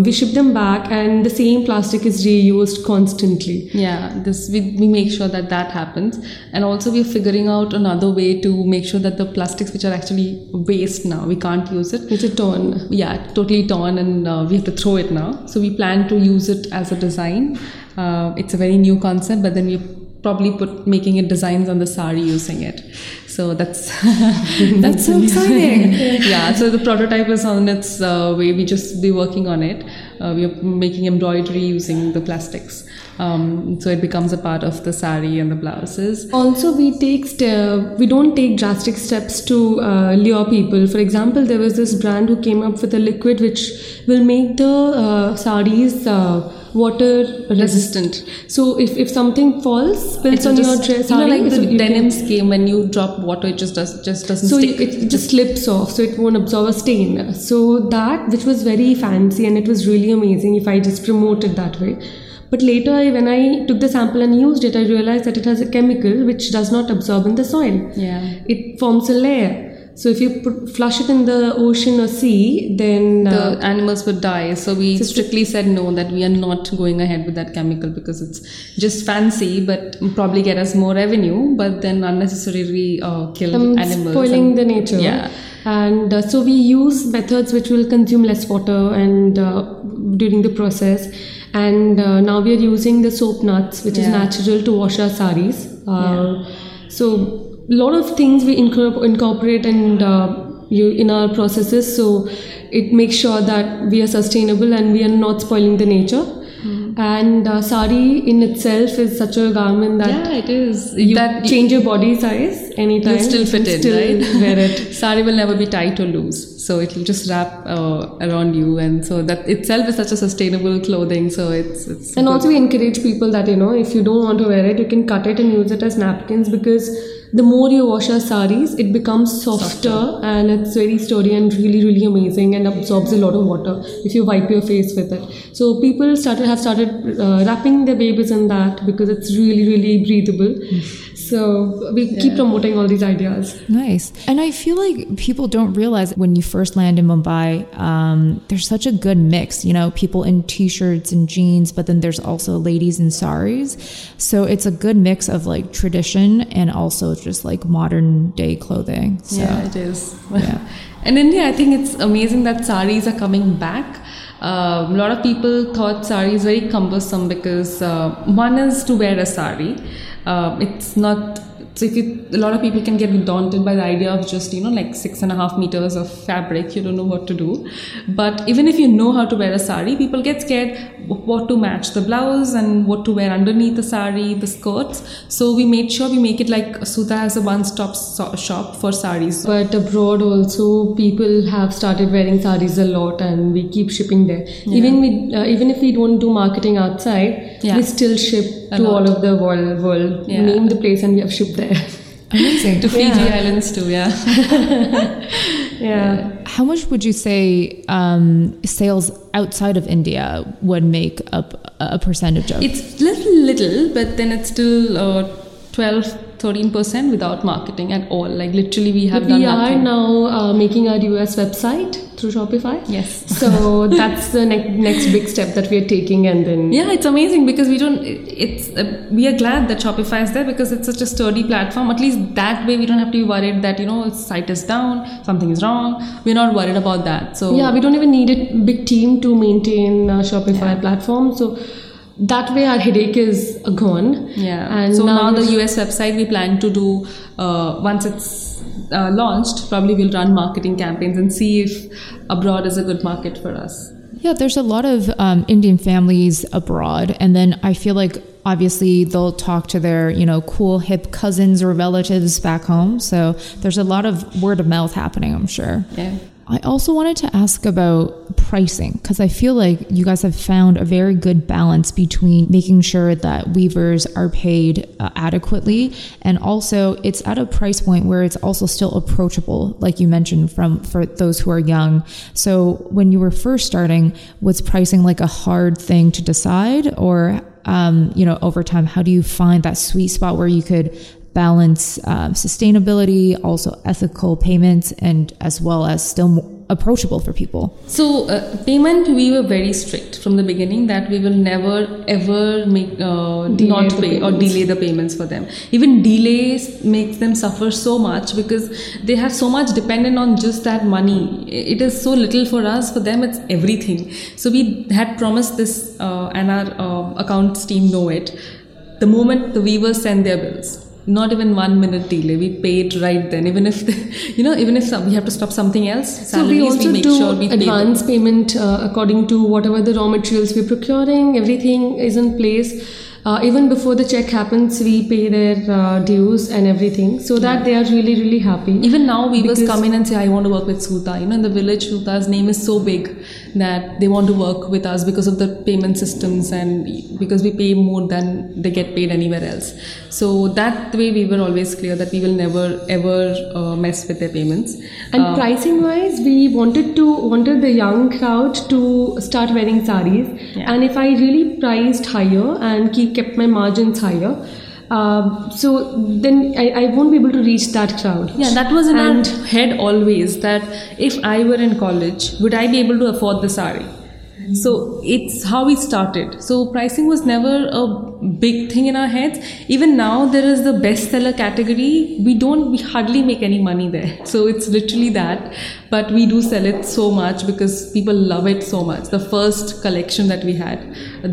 we ship them back, and the same plastic is reused constantly. Yeah, we make sure that happens. And also we're figuring out another way to make sure that the plastics which are actually waste now, we can't use it. It's torn. Yeah, totally torn, and we have to throw it now. So we plan to use it as a design. It's a very new concept, but then you probably making it designs on the sari using it. So that's so exciting. Yeah, so the prototype is on its way. We're working on it. We're making embroidery using the plastics. So it becomes a part of the sari and the blouses. Also, we don't take drastic steps to lure people. For example, there was this brand who came up with a liquid which will make the saris water resistant. So if something falls, spills on your dress, like the denims came, when you drop water, it just doesn't stick. It just slips off, so it won't absorb a stain. So that, which was very fancy, and it was really amazing if I just promote it that way. But later, when I took the sample and used it, I realized that it has a chemical which does not absorb in the soil. Yeah, it forms a layer. So if you flush it in the ocean or sea, then the animals would die. So we strictly said no, that we are not going ahead with that chemical, because it's just fancy, but probably get us more revenue, but then unnecessarily kill animals. Spoiling the nature. Yeah. And so we use methods which will consume less water and during the process. And now we are using the soap nuts, which is natural, to wash our saris. So a lot of things we incorporate and in our processes, so it makes sure that we are sustainable and we are not spoiling the nature. And sari in itself is such a garment that it is. You change your body size anytime. You'll still fit in, right? Wear it. Sari will never be tight or loose, so it will just wrap around you, and so that itself is such a sustainable clothing. So it's and good. Also we encourage people that if you don't want to wear it, you can cut it and use it as napkins, because the more you wash your saris, it becomes softer and it's very sturdy and really, really amazing, and absorbs a lot of water if you wipe your face with it. So people have started wrapping their babies in that because it's really, really breathable. So we keep promoting all these ideas. Nice. And I feel like people don't realize when you first land in Mumbai, there's such a good mix, people in t-shirts and jeans, but then there's also ladies in saris. So it's a good mix of like tradition and also just like modern day clothing. So, yeah, it is. Yeah. And in India, I think it's amazing that saris are coming back. A lot of people thought sari is very cumbersome because one is to wear a sari. A lot of people can get daunted by the idea of just, 6.5 meters of fabric. You don't know what to do. But even if you know how to wear a sari, people get scared what to match the blouse and what to wear underneath the sari, the skirts. So we made sure we make it like Suta has a one-stop shop for saris. But abroad also, people have started wearing saris a lot, and we keep shipping there. Yeah. Even if we don't do marketing outside, we still ship to all of the world. Yeah. Name the place and we have shipped there. Amazing. To Fiji Islands too, yeah. How much would you say sales outside of India would make up a percentage of? It's little, but then it's still 12-13% without marketing at all. Like literally we are now making our US website through Shopify. Yes. So that's the next big step that we are taking, and then it's amazing because we are glad that Shopify is there because it's such a sturdy platform. At least that way we don't have to be worried that site is down, something is wrong. We're not worried about that. So we don't even need a big team to maintain a Shopify platform. So that way our headache is gone. And so now the US website we plan to do, once it's launched, probably we'll run marketing campaigns and see if abroad is a good market for us. Yeah, there's a lot of Indian families abroad, and then I feel like obviously they'll talk to their cool hip cousins or relatives back home, so there's a lot of word of mouth happening, I'm sure. I also wanted to ask about pricing, because I feel like you guys have found a very good balance between making sure that weavers are paid adequately, and also it's at a price point where it's also still approachable, like you mentioned, for those who are young. So when you were first starting, was pricing like a hard thing to decide, or over time, how do you find that sweet spot where you could balance sustainability, also ethical payments, and as well as still approachable for people? So payment, we were very strict from the beginning that we will never ever make not pay or delay the payments for them. Even delays makes them suffer so much because they have so much dependent on just that money. It is so little for us, for them it's everything. So we had promised this, and our accounts team know it. The moment the weavers send their bills, not even 1 minute delay. We paid right then. Even if, we have to stop something else, salaries, so we also make sure we advance payment according to whatever the raw materials we're procuring. Everything is in place. Even before the check happens, we pay their dues and everything, so that they are really, really happy. Even now, weavers come in and say, I want to work with Suta. In the village, Suta's name is so big that they want to work with us because of the payment systems and because we pay more than they get paid anywhere else. So that way, we were always clear that we will never, ever mess with their payments. And pricing-wise, we wanted the young crowd to start wearing saris. Yeah. And if I really priced higher and kept my margins higher, so then I won't be able to reach that crowd. That was in our head always, that if I were in college, would I be able to afford the sari? So it's how we started. So pricing was never a big thing in our heads. Even now there is the bestseller category. We hardly make any money there. So it's literally that. But we do sell it so much because people love it so much. The first collection that we had,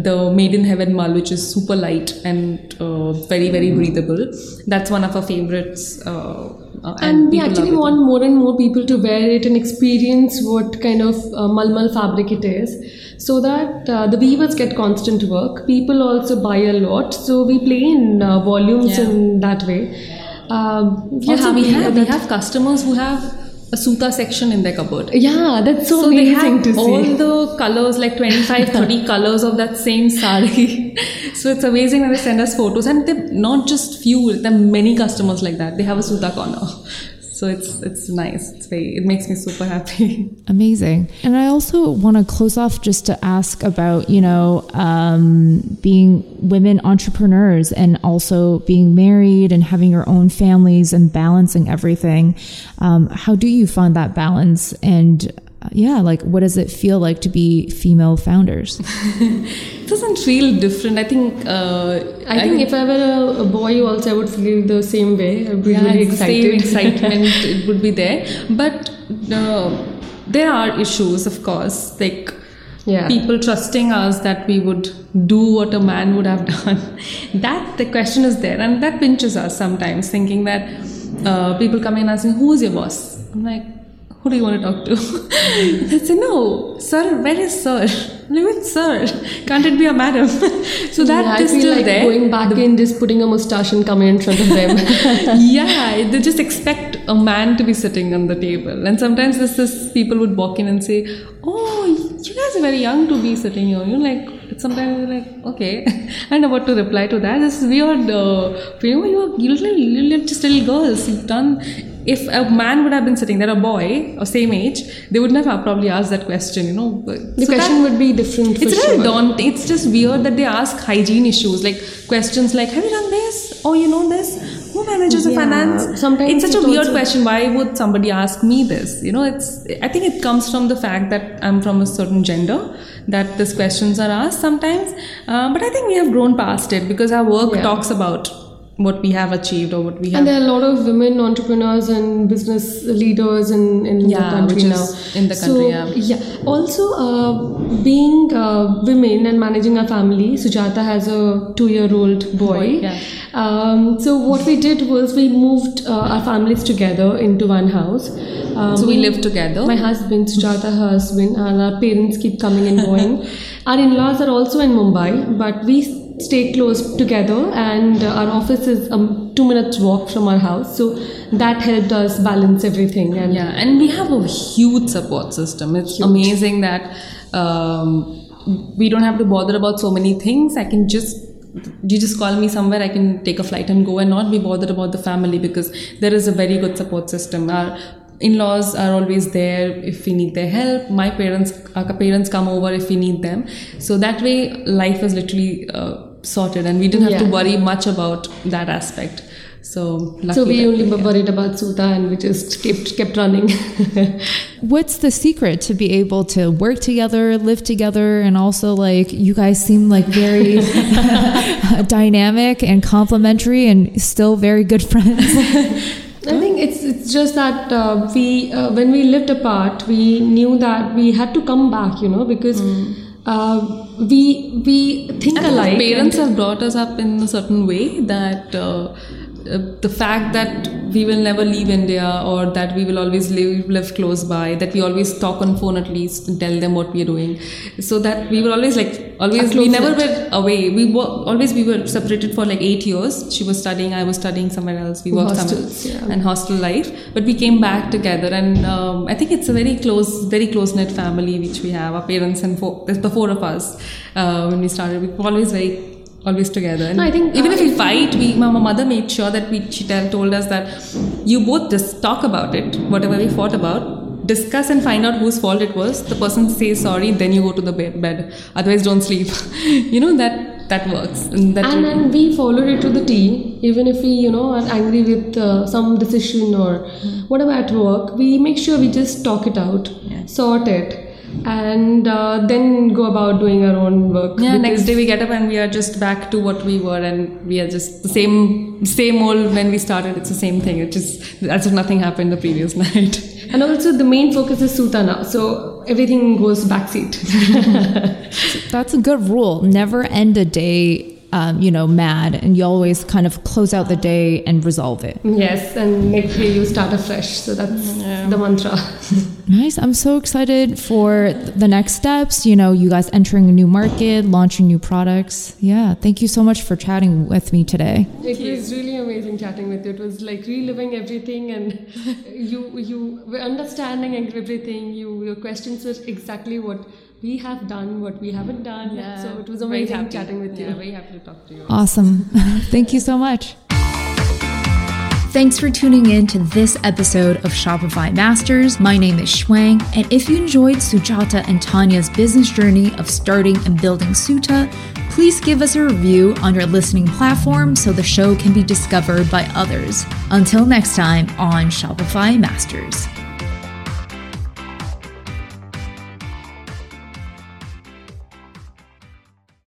the Made in Heaven Mal, which is super light and very, very breathable. That's one of our favorites And we actually want more and more people to wear it and experience what kind of Malmal fabric it is, so that the weavers get constant work. People also buy a lot, so we play in volumes in that way. Also, we have customers who have a Suta section in their cupboard. Yeah, that's so amazing to see. So they have all the colors, like 25, 30 colors of that same sari. So it's amazing that they send us photos, and they're not just few. There are many customers like that. They have a Suta corner. So it's nice. It makes me super happy. Amazing. And I also want to close off just to ask about, being women entrepreneurs and also being married and having your own families and balancing everything. How do you find that balance? And what does it feel like to be female founders? It doesn't feel different. I think if I were a boy also, I would feel the same way. I would be really excited. The same excitement it would be there. But there are issues, of course. People trusting us that we would do what a man would have done. That the question is there, and that pinches us sometimes. Thinking that people come in asking, "Who is your boss?" I'm like, "Who do you want to talk to?" I say, "No, sir, where is sir? Limit sir. Can't it be a madam?" So that is still like there. Going back in, just putting a mustache and coming in front of them. They just expect a man to be sitting on the table. And sometimes people would walk in and say, "Oh, you guys are very young to be sitting here." You're like, sometimes you're like, okay, I don't know what to reply to that. This is weird. You're just little girls. You've done. If a man would have been sitting there, a boy or same age, they would never probably ask that question, The question would be different for sure. It's really daunting. It's just weird that they ask hygiene issues, like questions like, "Have you done this? Oh, you know this? Who manages the finance?" Sometimes it's such a weird question. Why would somebody ask me this? I think it comes from the fact that I'm from a certain gender, that these questions are asked sometimes. But I think we have grown past it because our work talks about what we have achieved or what we have. And there are a lot of women entrepreneurs and business leaders in the country now. Also, being women and managing our family, Sujata has a 2-year-old boy. Yeah. So what we did was we moved our families together into one house. So we live together. My husband, Sujata, her husband, and our parents keep coming and going. Our in-laws are also in Mumbai, but we stay close together, and our office is 2 minutes walk from our house, so that helped us balance everything. And and we have a huge support system. It's huge. Amazing that we don't have to bother about so many things. You just call me somewhere, I can take a flight and go and not be bothered about the family, because there is a very good support system. Our in-laws are always there if we need their help. Our parents come over if we need them. So that way life is literally sorted, and we didn't have to worry much about that aspect. So we only were worried about Suta, and we just kept running. What's the secret to be able to work together, live together, and also you guys seem very dynamic and complementary and still very good friends? I think it's just that when we lived apart, we knew that we had to come back, because we think alike. Parents have brought us up in a certain way that the fact that we will never leave India, or that we will always live close by, that we always talk on phone at least and tell them what we are doing, so that we were always we never were away. We were separated for 8 years. She was studying, I was studying somewhere else. We worked somewhere and hostel life, but we came back together, and I think it's a very close knit family which we have. Our parents and the four of us, when we started, we were always together. And I think even if we fight, my mother made sure that she told us that you both just talk about it, whatever we fought about, discuss and find out whose fault it was. The person says sorry, then you go to the bed. Otherwise, don't sleep. That works. And we followed it to the T. Even if we, are angry with some decision or whatever at work, we make sure we just talk it out, sort it, and then go about doing our own work. Next day we get up and we are just back to what we were, and we are just the same old when we started. It's the same thing. It's just as if nothing happened the previous night. And also the main focus is Suta now, so everything goes backseat. That's a good rule. Never end a day mad, and you always kind of close out the day and resolve it. Yes, and next day you start afresh. So that's the mantra. Nice. I'm so excited for the next steps. You know, you guys entering a new market, launching new products. Yeah. Thank you so much for chatting with me today. It was really amazing chatting with you. It was like reliving everything, and you were understanding everything. Your questions were exactly what we have done, what we haven't done. Yeah. So it was amazing chatting with you. Yeah, very happy to talk to you. Awesome. Thank you so much. Thanks for tuning in to this episode of Shopify Masters. My name is Shuang, and if you enjoyed Sujata and Tanya's business journey of starting and building Suta, please give us a review on your listening platform so the show can be discovered by others. Until next time on Shopify Masters.